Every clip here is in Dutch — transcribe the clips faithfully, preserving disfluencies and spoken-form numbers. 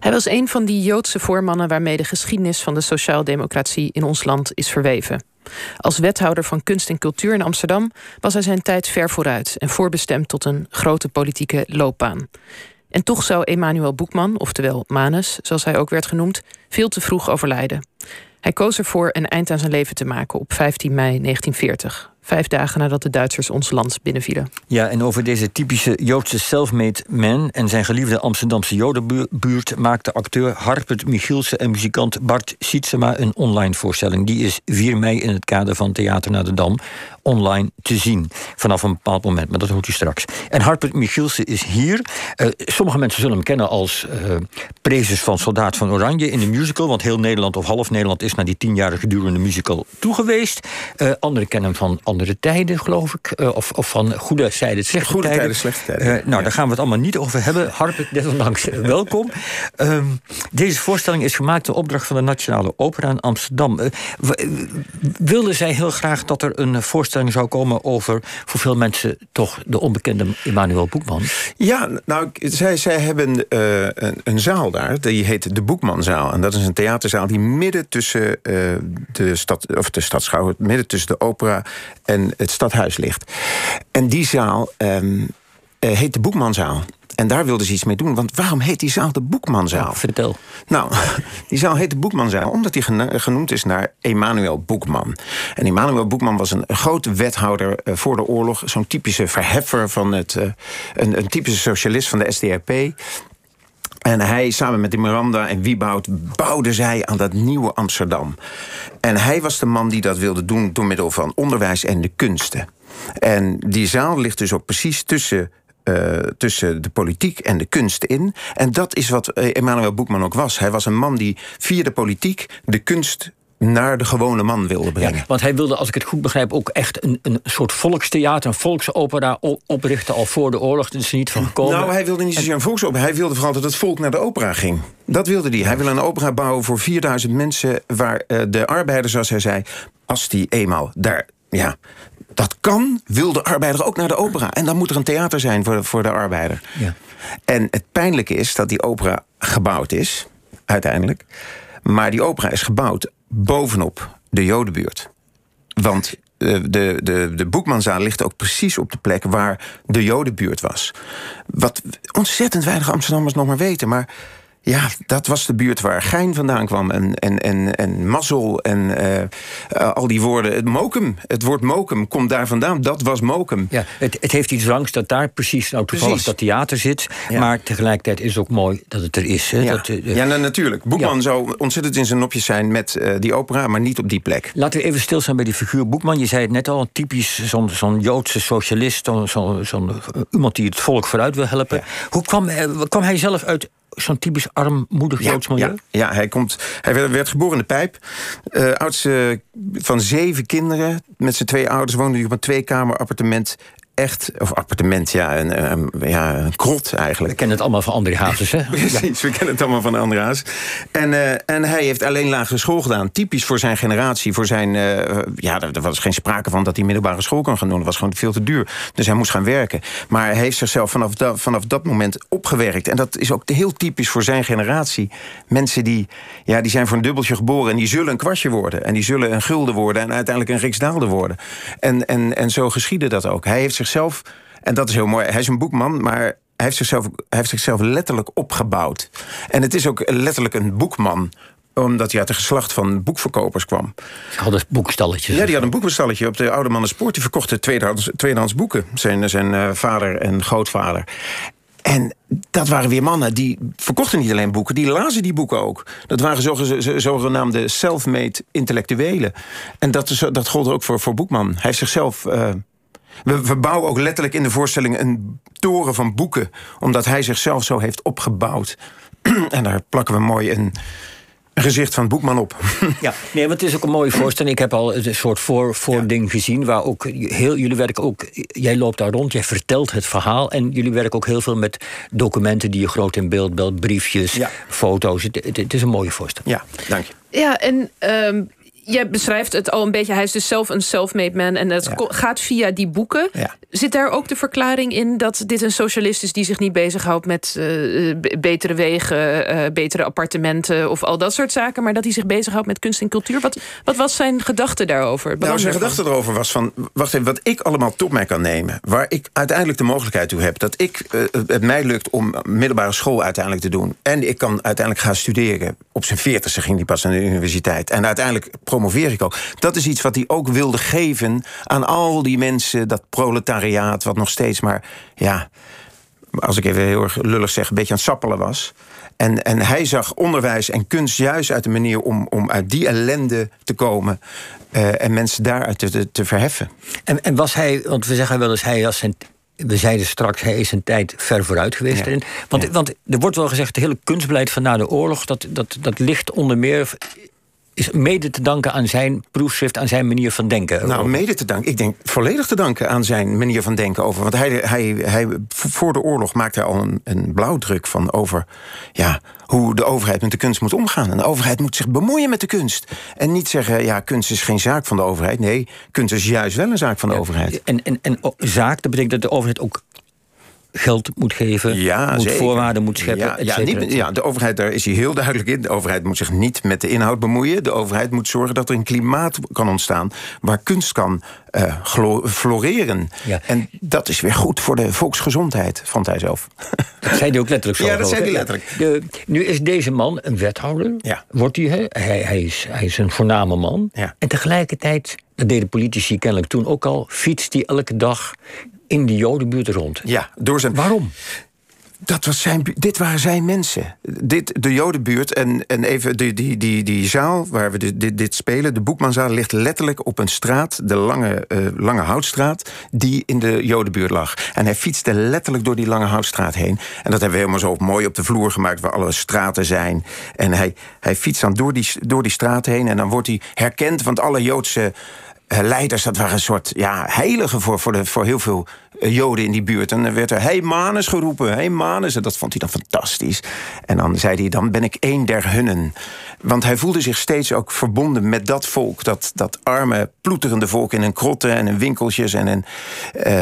Hij was een van die Joodse voormannen waarmee de geschiedenis van de sociaaldemocratie in ons land is verweven. Als wethouder van kunst en cultuur in Amsterdam was hij zijn tijd ver vooruit en voorbestemd tot een grote politieke loopbaan. En toch zou Emanuel Boekman, oftewel Manus, zoals hij ook werd genoemd, veel te vroeg overlijden. Hij koos ervoor een eind aan zijn leven te maken op vijftien mei negentien veertig. Vijf dagen nadat de Duitsers ons land binnenvielen. Ja, en over deze typische Joodse self-made man en zijn geliefde Amsterdamse Jodenbuurt maakte acteur Harpert Michielsen en muzikant Bart Sietsema een online voorstelling. Die is vier mei in het kader van Theater naar de Dam online te zien. Vanaf een bepaald moment, maar dat hoort u straks. En Harpert Michielsen is hier. Uh, sommige mensen zullen hem kennen als uh, prezes van Soldaat van Oranje in de musical, want heel Nederland of half Nederland is naar die tien jaar gedurende musical toegeweest. Uh, anderen kennen hem van Andere Tijden, geloof ik. Uh, of, of van Goede Tijden, Slechte Goede Tijden. tijden slechte tijden. Uh, nou, ja. Daar gaan we het allemaal niet over hebben. Harpert, desondanks welkom. Uh, deze voorstelling is gemaakt in opdracht van de Nationale Opera in Amsterdam. Uh, w- wilde zij heel graag dat er een voorstelling zou komen over, voor veel mensen toch, de onbekende Emanuel Boekman? Ja, nou, zij, zij hebben uh, een, een zaal daar, die heet de Boekmanzaal. En dat is een theaterzaal die midden tussen uh, de stad, of de stad Schouwburg, midden tussen de opera en het stadhuis ligt. En die zaal um, uh, heet de Boekmanzaal. En daar wilden ze iets mee doen. Want waarom heet die zaal de Boekmanzaal? Ja, vertel. Nou, die zaal heet de Boekmanzaal omdat die geno- genoemd is naar Emanuel Boekman. En Emanuel Boekman was een grote wethouder uh, voor de oorlog. Zo'n typische verheffer van het... Uh, een, een typische socialist van de S D R P... En hij, samen met de Miranda en Wieboud, bouwden zij aan dat nieuwe Amsterdam. En hij was de man die dat wilde doen door middel van onderwijs en de kunsten. En die zaal ligt dus ook precies tussen, uh, tussen de politiek en de kunsten in. En dat is wat Emanuel Boekman ook was. Hij was een man die via de politiek de kunst naar de gewone man wilde brengen. Ja, want hij wilde, als ik het goed begrijp, ook echt een, een soort volkstheater, een volksopera oprichten al voor de oorlog. Dat is er niet van gekomen. Nou, hij wilde niet zozeer een volksopera. Hij wilde vooral dat het volk naar de opera ging. Dat wilde hij. Hij wilde een opera bouwen voor vierduizend mensen, waar uh, de arbeider, zoals hij zei, als die eenmaal daar, ja, dat kan, wil de arbeider ook naar de opera. En dan moet er een theater zijn voor de, voor de arbeider. Ja. En het pijnlijke is dat die opera gebouwd is, uiteindelijk. Maar die opera is gebouwd bovenop de Jodenbuurt. Want de, de, de, de Boekmanzaal ligt ook precies op de plek waar de Jodenbuurt was. Wat ontzettend weinig Amsterdammers nog maar weten. Maar ja, dat was de buurt waar Gein vandaan kwam. En, en, en, en Mazzel en uh, uh, al die woorden. Het Mokum, het woord Mokum komt daar vandaan. Dat was Mokum. Ja, het, het heeft iets rangs dat daar precies, nou toevallig precies, dat theater zit. Ja. Maar tegelijkertijd is het ook mooi dat het er is. Hè? Ja, dat, uh, ja nou, natuurlijk. Boekman ja. zou ontzettend in zijn nopjes zijn met uh, die opera, maar niet op die plek. Laten we even stilstaan bij die figuur Boekman. Je zei het net al, typisch zo'n, zo'n Joodse socialist. Zo'n, zo'n, zo'n, iemand die het volk vooruit wil helpen. Ja. Hoe kwam, uh, kwam hij zelf uit zo'n typisch armoedig Joods milieu? Ja, ja, ja, hij, komt, hij werd, werd geboren in de Pijp. Uh, oudste van zeven kinderen. Met zijn twee ouders woonde hij op een tweekamer appartement. Echt, of appartement, ja, een, een, ja, een krot eigenlijk. We kennen het allemaal van André Haas, hè? Precies, ja. We kennen het allemaal van André Haas. En, uh, en hij heeft alleen lagere school gedaan. Typisch voor zijn generatie, voor zijn... Uh, ja, er was geen sprake van dat hij middelbare school kon gaan doen. Dat was gewoon veel te duur. Dus hij moest gaan werken. Maar hij heeft zichzelf vanaf, da- vanaf dat moment opgewerkt. En dat is ook heel typisch voor zijn generatie. Mensen die, ja, die zijn voor een dubbeltje geboren en die zullen een kwastje worden. En die zullen een gulden worden en uiteindelijk een riksdaalder worden. En, en, en zo geschiedde dat ook. Hij heeft zich zelf, en dat is heel mooi, hij is een boekman, maar hij heeft zichzelf, hij heeft zichzelf letterlijk opgebouwd. En het is ook letterlijk een boekman, omdat hij uit de geslacht van boekverkopers kwam. Ze hadden boekstalletjes. Ja, die hadden een boekstalletje op de Oude Mannenspoort. Die verkochten tweedehands, tweedehands boeken, zijn, zijn uh, vader en grootvader. En dat waren weer mannen die verkochten niet alleen boeken, die lazen die boeken ook. Dat waren zogenaamde self-made intellectuelen. En dat, dat gold ook voor, voor Boekman. Hij heeft zichzelf... Uh, We, we bouwen ook letterlijk in de voorstelling een toren van boeken, omdat hij zichzelf zo heeft opgebouwd. En daar plakken we mooi een gezicht van Boekman op. Ja, nee, want het is ook een mooie voorstelling. Ik heb al een soort voor, voording ja. gezien, waar ook heel, jullie werken ook... Jij loopt daar rond, jij vertelt het verhaal, en jullie werken ook heel veel met documenten die je groot in beeld belt, briefjes, ja. foto's. Het, het, het is een mooie voorstelling. Ja, dank je. Ja, en... Um... Jij beschrijft het al een beetje. Hij is dus zelf een self-made man. En dat ja. gaat via die boeken. Ja. Zit daar ook de verklaring in dat dit een socialist is die zich niet bezighoudt met uh, betere wegen, uh, betere appartementen of al dat soort zaken, maar dat hij zich bezighoudt met kunst en cultuur? Wat, wat was zijn gedachte daarover? Nou, zijn gedachte daarover was van, wacht even, wat ik allemaal tot mij kan nemen, waar ik uiteindelijk de mogelijkheid toe heb, dat ik, uh, het mij lukt om middelbare school uiteindelijk te doen. En ik kan uiteindelijk gaan studeren. Op zijn veertigste ging hij pas aan de universiteit. En uiteindelijk promoveer ik ook. Dat is iets wat hij ook wilde geven aan al die mensen, dat proletariaat, wat nog steeds maar, ja, als ik even heel erg lullig zeg, een beetje aan het sappelen was. En, en hij zag onderwijs en kunst juist uit de manier om, om uit die ellende te komen. Uh, en mensen daaruit te, te, te verheffen. En, en was hij, want we zeggen wel eens, hij was zijn... We zeiden straks, hij is een tijd ver vooruit geweest. Ja. Want, ja. want er wordt wel gezegd, het hele kunstbeleid van na de oorlog, dat, dat, dat ligt onder meer, is mede te danken aan zijn proefschrift, aan zijn manier van denken. Nou, mede te danken. Ik denk volledig te danken aan zijn manier van denken over. Want hij, hij, hij, voor de oorlog maakte hij al een, een blauwdruk van over, ja, hoe de overheid met de kunst moet omgaan. En de overheid moet zich bemoeien met de kunst. En niet zeggen, ja, kunst is geen zaak van de overheid. Nee, kunst is juist wel een zaak van de ja, overheid. En, en, en zaak, dat betekent dat de overheid ook geld moet geven, ja, moet zeker. voorwaarden moet scheppen. Ja, ja, niet, ja, de overheid, daar is hij heel duidelijk in. De overheid moet zich niet met de inhoud bemoeien. De overheid moet zorgen dat er een klimaat kan ontstaan waar kunst kan uh, glo- floreren. Ja. En dat is weer goed voor de volksgezondheid, vond hij zelf. Dat zei hij ook letterlijk zo. Ja, dat zei hij letterlijk. De, nu is deze man een wethouder. Ja. Wordt hij, hè? Hij, hij, is, hij is een voorname man. Ja. En tegelijkertijd, dat deden politici kennelijk toen ook al, fietst hij elke dag in de Jodenbuurt rond. Ja, door zijn... Waarom? Dat was zijn, dit waren zijn mensen. Dit, de Jodenbuurt en, en even die, die, die, die zaal waar we dit, dit spelen, de Boekmanzaal, ligt letterlijk op een straat, de lange, uh, lange Houtstraat, die in de Jodenbuurt lag. En hij fietste letterlijk door die Lange Houtstraat heen. En dat hebben we helemaal zo mooi op de vloer gemaakt, waar alle straten zijn. En hij, hij fietst dan door die, door die straat heen en dan wordt hij herkend, want alle Joodse leiders, dat waren een soort ja, heilige voor, voor, de, voor heel veel Joden in die buurt. En dan werd er, hey Manus geroepen, hey Manus. En dat vond hij dan fantastisch. En dan zei hij, dan ben ik één der hunnen. Want hij voelde zich steeds ook verbonden met dat volk. Dat, dat arme, ploeterende volk in hun krotten en hun winkeltjes en hun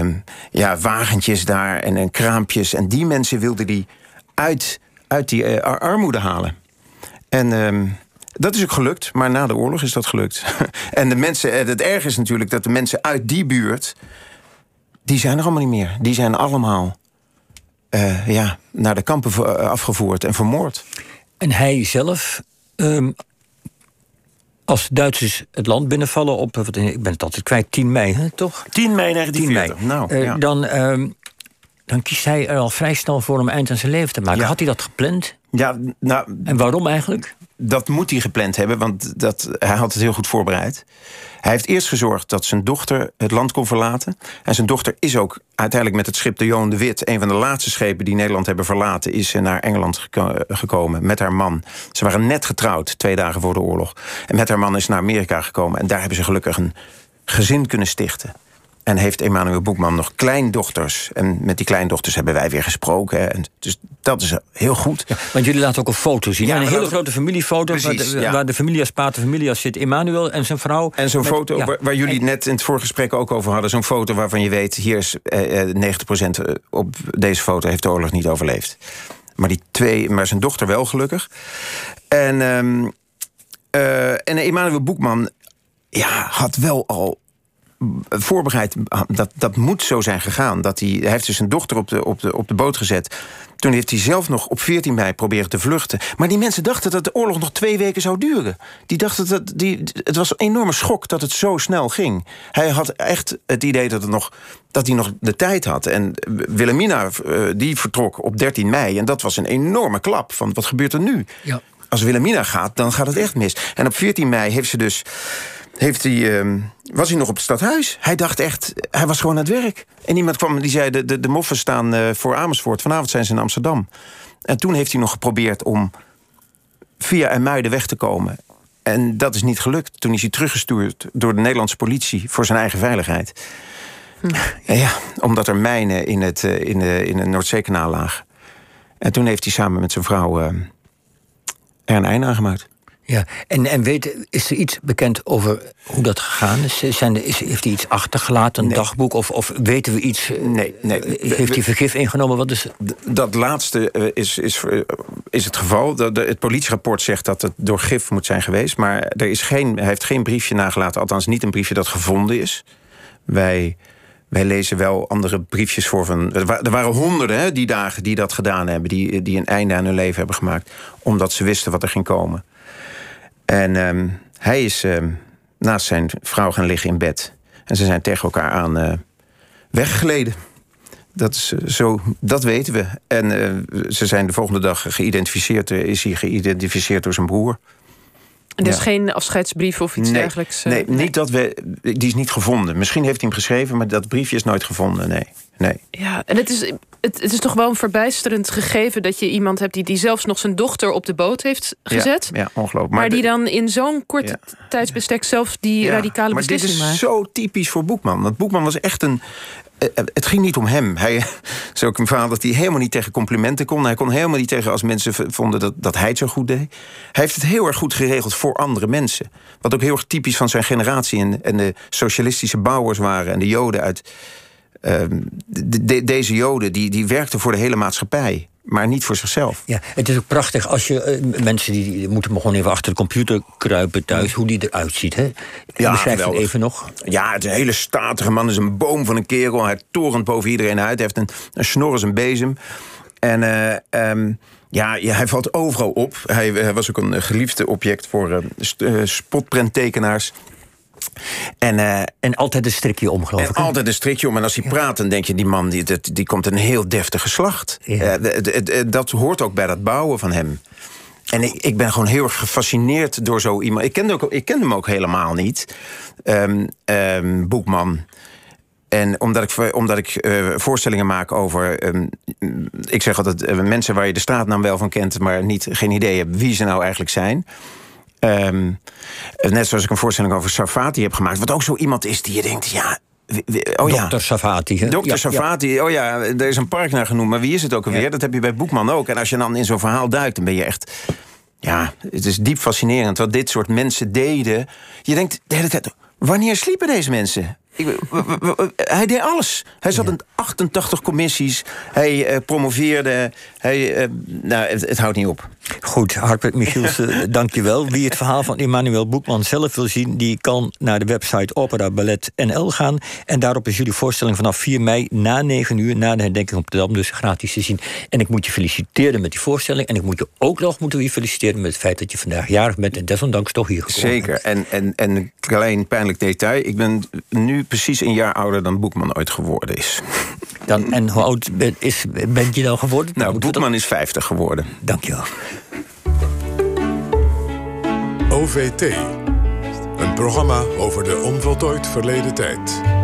um, ja, wagentjes daar en hun kraampjes. En die mensen wilde hij uit, uit die uh, armoede halen. En Um, dat is ook gelukt, maar na de oorlog is dat gelukt. En de mensen, het erg is natuurlijk dat de mensen uit die buurt, die zijn er allemaal niet meer. Die zijn allemaal uh, ja, naar de kampen afgevoerd en vermoord. En hij zelf, um, als Duitsers het land binnenvallen op, wat, ik ben het altijd kwijt, tien mei, hè, toch? tien mei negentien veertig. tien mei. Nou, uh, ja. dan, um, dan kiest hij er al vrij snel voor om eind aan zijn leven te maken. Ja. Had hij dat gepland? Ja, nou, en waarom eigenlijk? Dat moet hij gepland hebben, want dat, hij had het heel goed voorbereid. Hij heeft eerst gezorgd dat zijn dochter het land kon verlaten. En zijn dochter is ook uiteindelijk met het schip de Johan de Witt, een van de laatste schepen die Nederland hebben verlaten, is naar Engeland geko- gekomen met haar man. Ze waren net getrouwd, twee dagen voor de oorlog. En met haar man is ze naar Amerika gekomen. En daar hebben ze gelukkig een gezin kunnen stichten. En heeft Emanuel Boekman nog kleindochters. En met die kleindochters hebben wij weer gesproken. Hè. En dus dat is heel goed. Ja, want jullie laten ook een foto zien. Ja, een hele dat... grote familiefoto. Precies, waar de, ja. waar de familias, pater familias zit. Emanuel en zijn vrouw. En zo'n met, foto ja. waar, waar jullie en... net in het voorgesprek ook over hadden. Zo'n foto waarvan je weet, hier is eh, negentig procent op deze foto heeft de oorlog niet overleefd. Maar, die twee, maar zijn dochter wel gelukkig. En, um, uh, en Emanuel Boekman ja, had wel al voorbereid, dat, dat moet zo zijn gegaan. Dat hij, hij heeft dus zijn dochter op de, op, de, op de boot gezet. Toen heeft hij zelf nog op veertien mei proberen te vluchten. Maar die mensen dachten dat de oorlog nog twee weken zou duren. Die dachten dat die, het was een enorme schok dat het zo snel ging. Hij had echt het idee dat, het nog, dat hij nog de tijd had. En Wilhelmina, die vertrok op dertien mei. En dat was een enorme klap. Van wat gebeurt er nu? Ja. Als Wilhelmina gaat, dan gaat het echt mis. En op veertien mei heeft ze dus... Heeft hij, uh, was hij nog op het stadhuis? Hij dacht echt, hij was gewoon aan het werk. En iemand kwam die zei, de, de, de moffen staan uh, voor Amersfoort. Vanavond zijn ze in Amsterdam. En toen heeft hij nog geprobeerd om via Eemuiden weg te komen. En dat is niet gelukt. Toen is hij teruggestuurd door de Nederlandse politie voor zijn eigen veiligheid. Hm. En ja, omdat er mijnen in het, uh, in de, in de Noordzeekanaal lagen. En toen heeft hij samen met zijn vrouw uh, er een einde aan gemaakt. Ja, en, en weet, is er iets bekend over hoe dat gegaan is? Zijn er, is heeft hij iets achtergelaten, een nee. dagboek? Of, of weten we iets? Nee, nee. Heeft hij vergif ingenomen? Wat is... Dat laatste is, is, is het geval. De, de, het politierapport zegt dat het door gif moet zijn geweest. Maar er is geen, hij heeft geen briefje nagelaten. Althans, niet een briefje dat gevonden is. Wij... Wij lezen wel andere briefjes voor van... Er waren honderden hè, die dagen die dat gedaan hebben. Die, die een einde aan hun leven hebben gemaakt. Omdat ze wisten wat er ging komen. En um, hij is um, naast zijn vrouw gaan liggen in bed. En ze zijn tegen elkaar aan uh, weggeleden. Dat, is, uh, zo, dat weten we. En uh, ze zijn de volgende dag geïdentificeerd. Uh, is hij geïdentificeerd door zijn broer. En dus ja. geen afscheidsbrief of iets nee, dergelijks? Uh, nee, nee, niet dat we, die is niet gevonden. Misschien heeft hij hem geschreven, maar dat briefje is nooit gevonden. Nee, nee. Ja, en het is, het, het is toch wel een verbijsterend gegeven... dat je iemand hebt die, die zelfs nog zijn dochter op de boot heeft gezet. Ja, ja ongelooflijk. Maar, maar die dan in zo'n kort ja, tijdsbestek zelf die ja, radicale beslissing maakt. Maar dit is maakt. zo typisch voor Boekman. Want Boekman was echt een... Het ging niet om hem. Hij is ook een verhaal dat hij helemaal niet tegen complimenten kon. Hij kon helemaal niet tegen als mensen vonden dat, dat hij het zo goed deed. Hij heeft het heel erg goed geregeld voor andere mensen. Wat ook heel erg typisch van zijn generatie... en, en de socialistische bouwers waren en de Joden uit... Uh, de, de, deze Joden, die, die werkten voor de hele maatschappij... maar niet voor zichzelf. Ja, het is ook prachtig als je... Uh, mensen die, die moeten maar gewoon even achter de computer kruipen thuis... hoe die eruit ziet, hè? Ja, beschrijf het even nog. Ja, het is een hele statige man. Het is een boom van een kerel. Hij torent boven iedereen uit. Hij heeft een, een snor als een bezem. En uh, um, ja, ja, hij valt overal op. Hij, hij was ook een geliefde object voor uh, st- uh, spotprenttekenaars... En, uh, en altijd een strikje om, geloof en ik. En altijd een strikje om. En als hij ja. praat, dan denk je... die man die, die, die komt een heel deftige slacht. Ja. Uh, d- d- d- dat hoort ook bij dat bouwen van hem. En ik, ik ben gewoon heel erg gefascineerd door zo iemand. Ik kende, ook, ik kende hem ook helemaal niet. Um, um, Boekman... En omdat ik, omdat ik uh, voorstellingen maak over... Um, ik zeg altijd uh, mensen waar je de straatnaam wel van kent... maar niet, geen idee hebt wie ze nou eigenlijk zijn... Um, net zoals ik een voorstelling over Sarfati heb gemaakt... wat ook zo iemand is die je denkt... ja, we, we, oh ja. dokter Sarfati. Hè? dokter Ja, Sarfati, ja. oh ja, er is een park naar genoemd... maar wie is het ook alweer? Ja. Dat heb je bij Boekman ook. En als je dan in zo'n verhaal duikt, dan ben je echt... ja, het is diep fascinerend wat dit soort mensen deden. Je denkt de hele tijd... wanneer sliepen deze mensen? Ik, w- w- w- hij deed alles. Hij zat ja. in achtentachtig commissies. Hij uh, promoveerde. Hij, uh, nou, het, het houdt niet op. Goed, Harpert Michielsen, dank je wel. Wie het verhaal van Emanuel Boekman zelf wil zien... die kan naar de website Opera Ballet N L gaan. En daarop is jullie voorstelling vanaf vier mei na negen uur... na de herdenking op de Dam, dus gratis te zien. En ik moet je feliciteren met die voorstelling. En ik moet je ook nog moeten weer feliciteren met het feit dat je vandaag jarig bent... en desondanks toch hier gekomen Zeker. bent. Zeker. En, en, en een klein pijnlijk detail. Ik ben nu... precies een jaar ouder dan Boekman ooit geworden is. Dan, en hoe oud ben, is, ben je dan geworden? Nou, Moet Boekman dan... is vijftig geworden. Dank je wel. O V T. Een programma over de onvoltooid verleden tijd.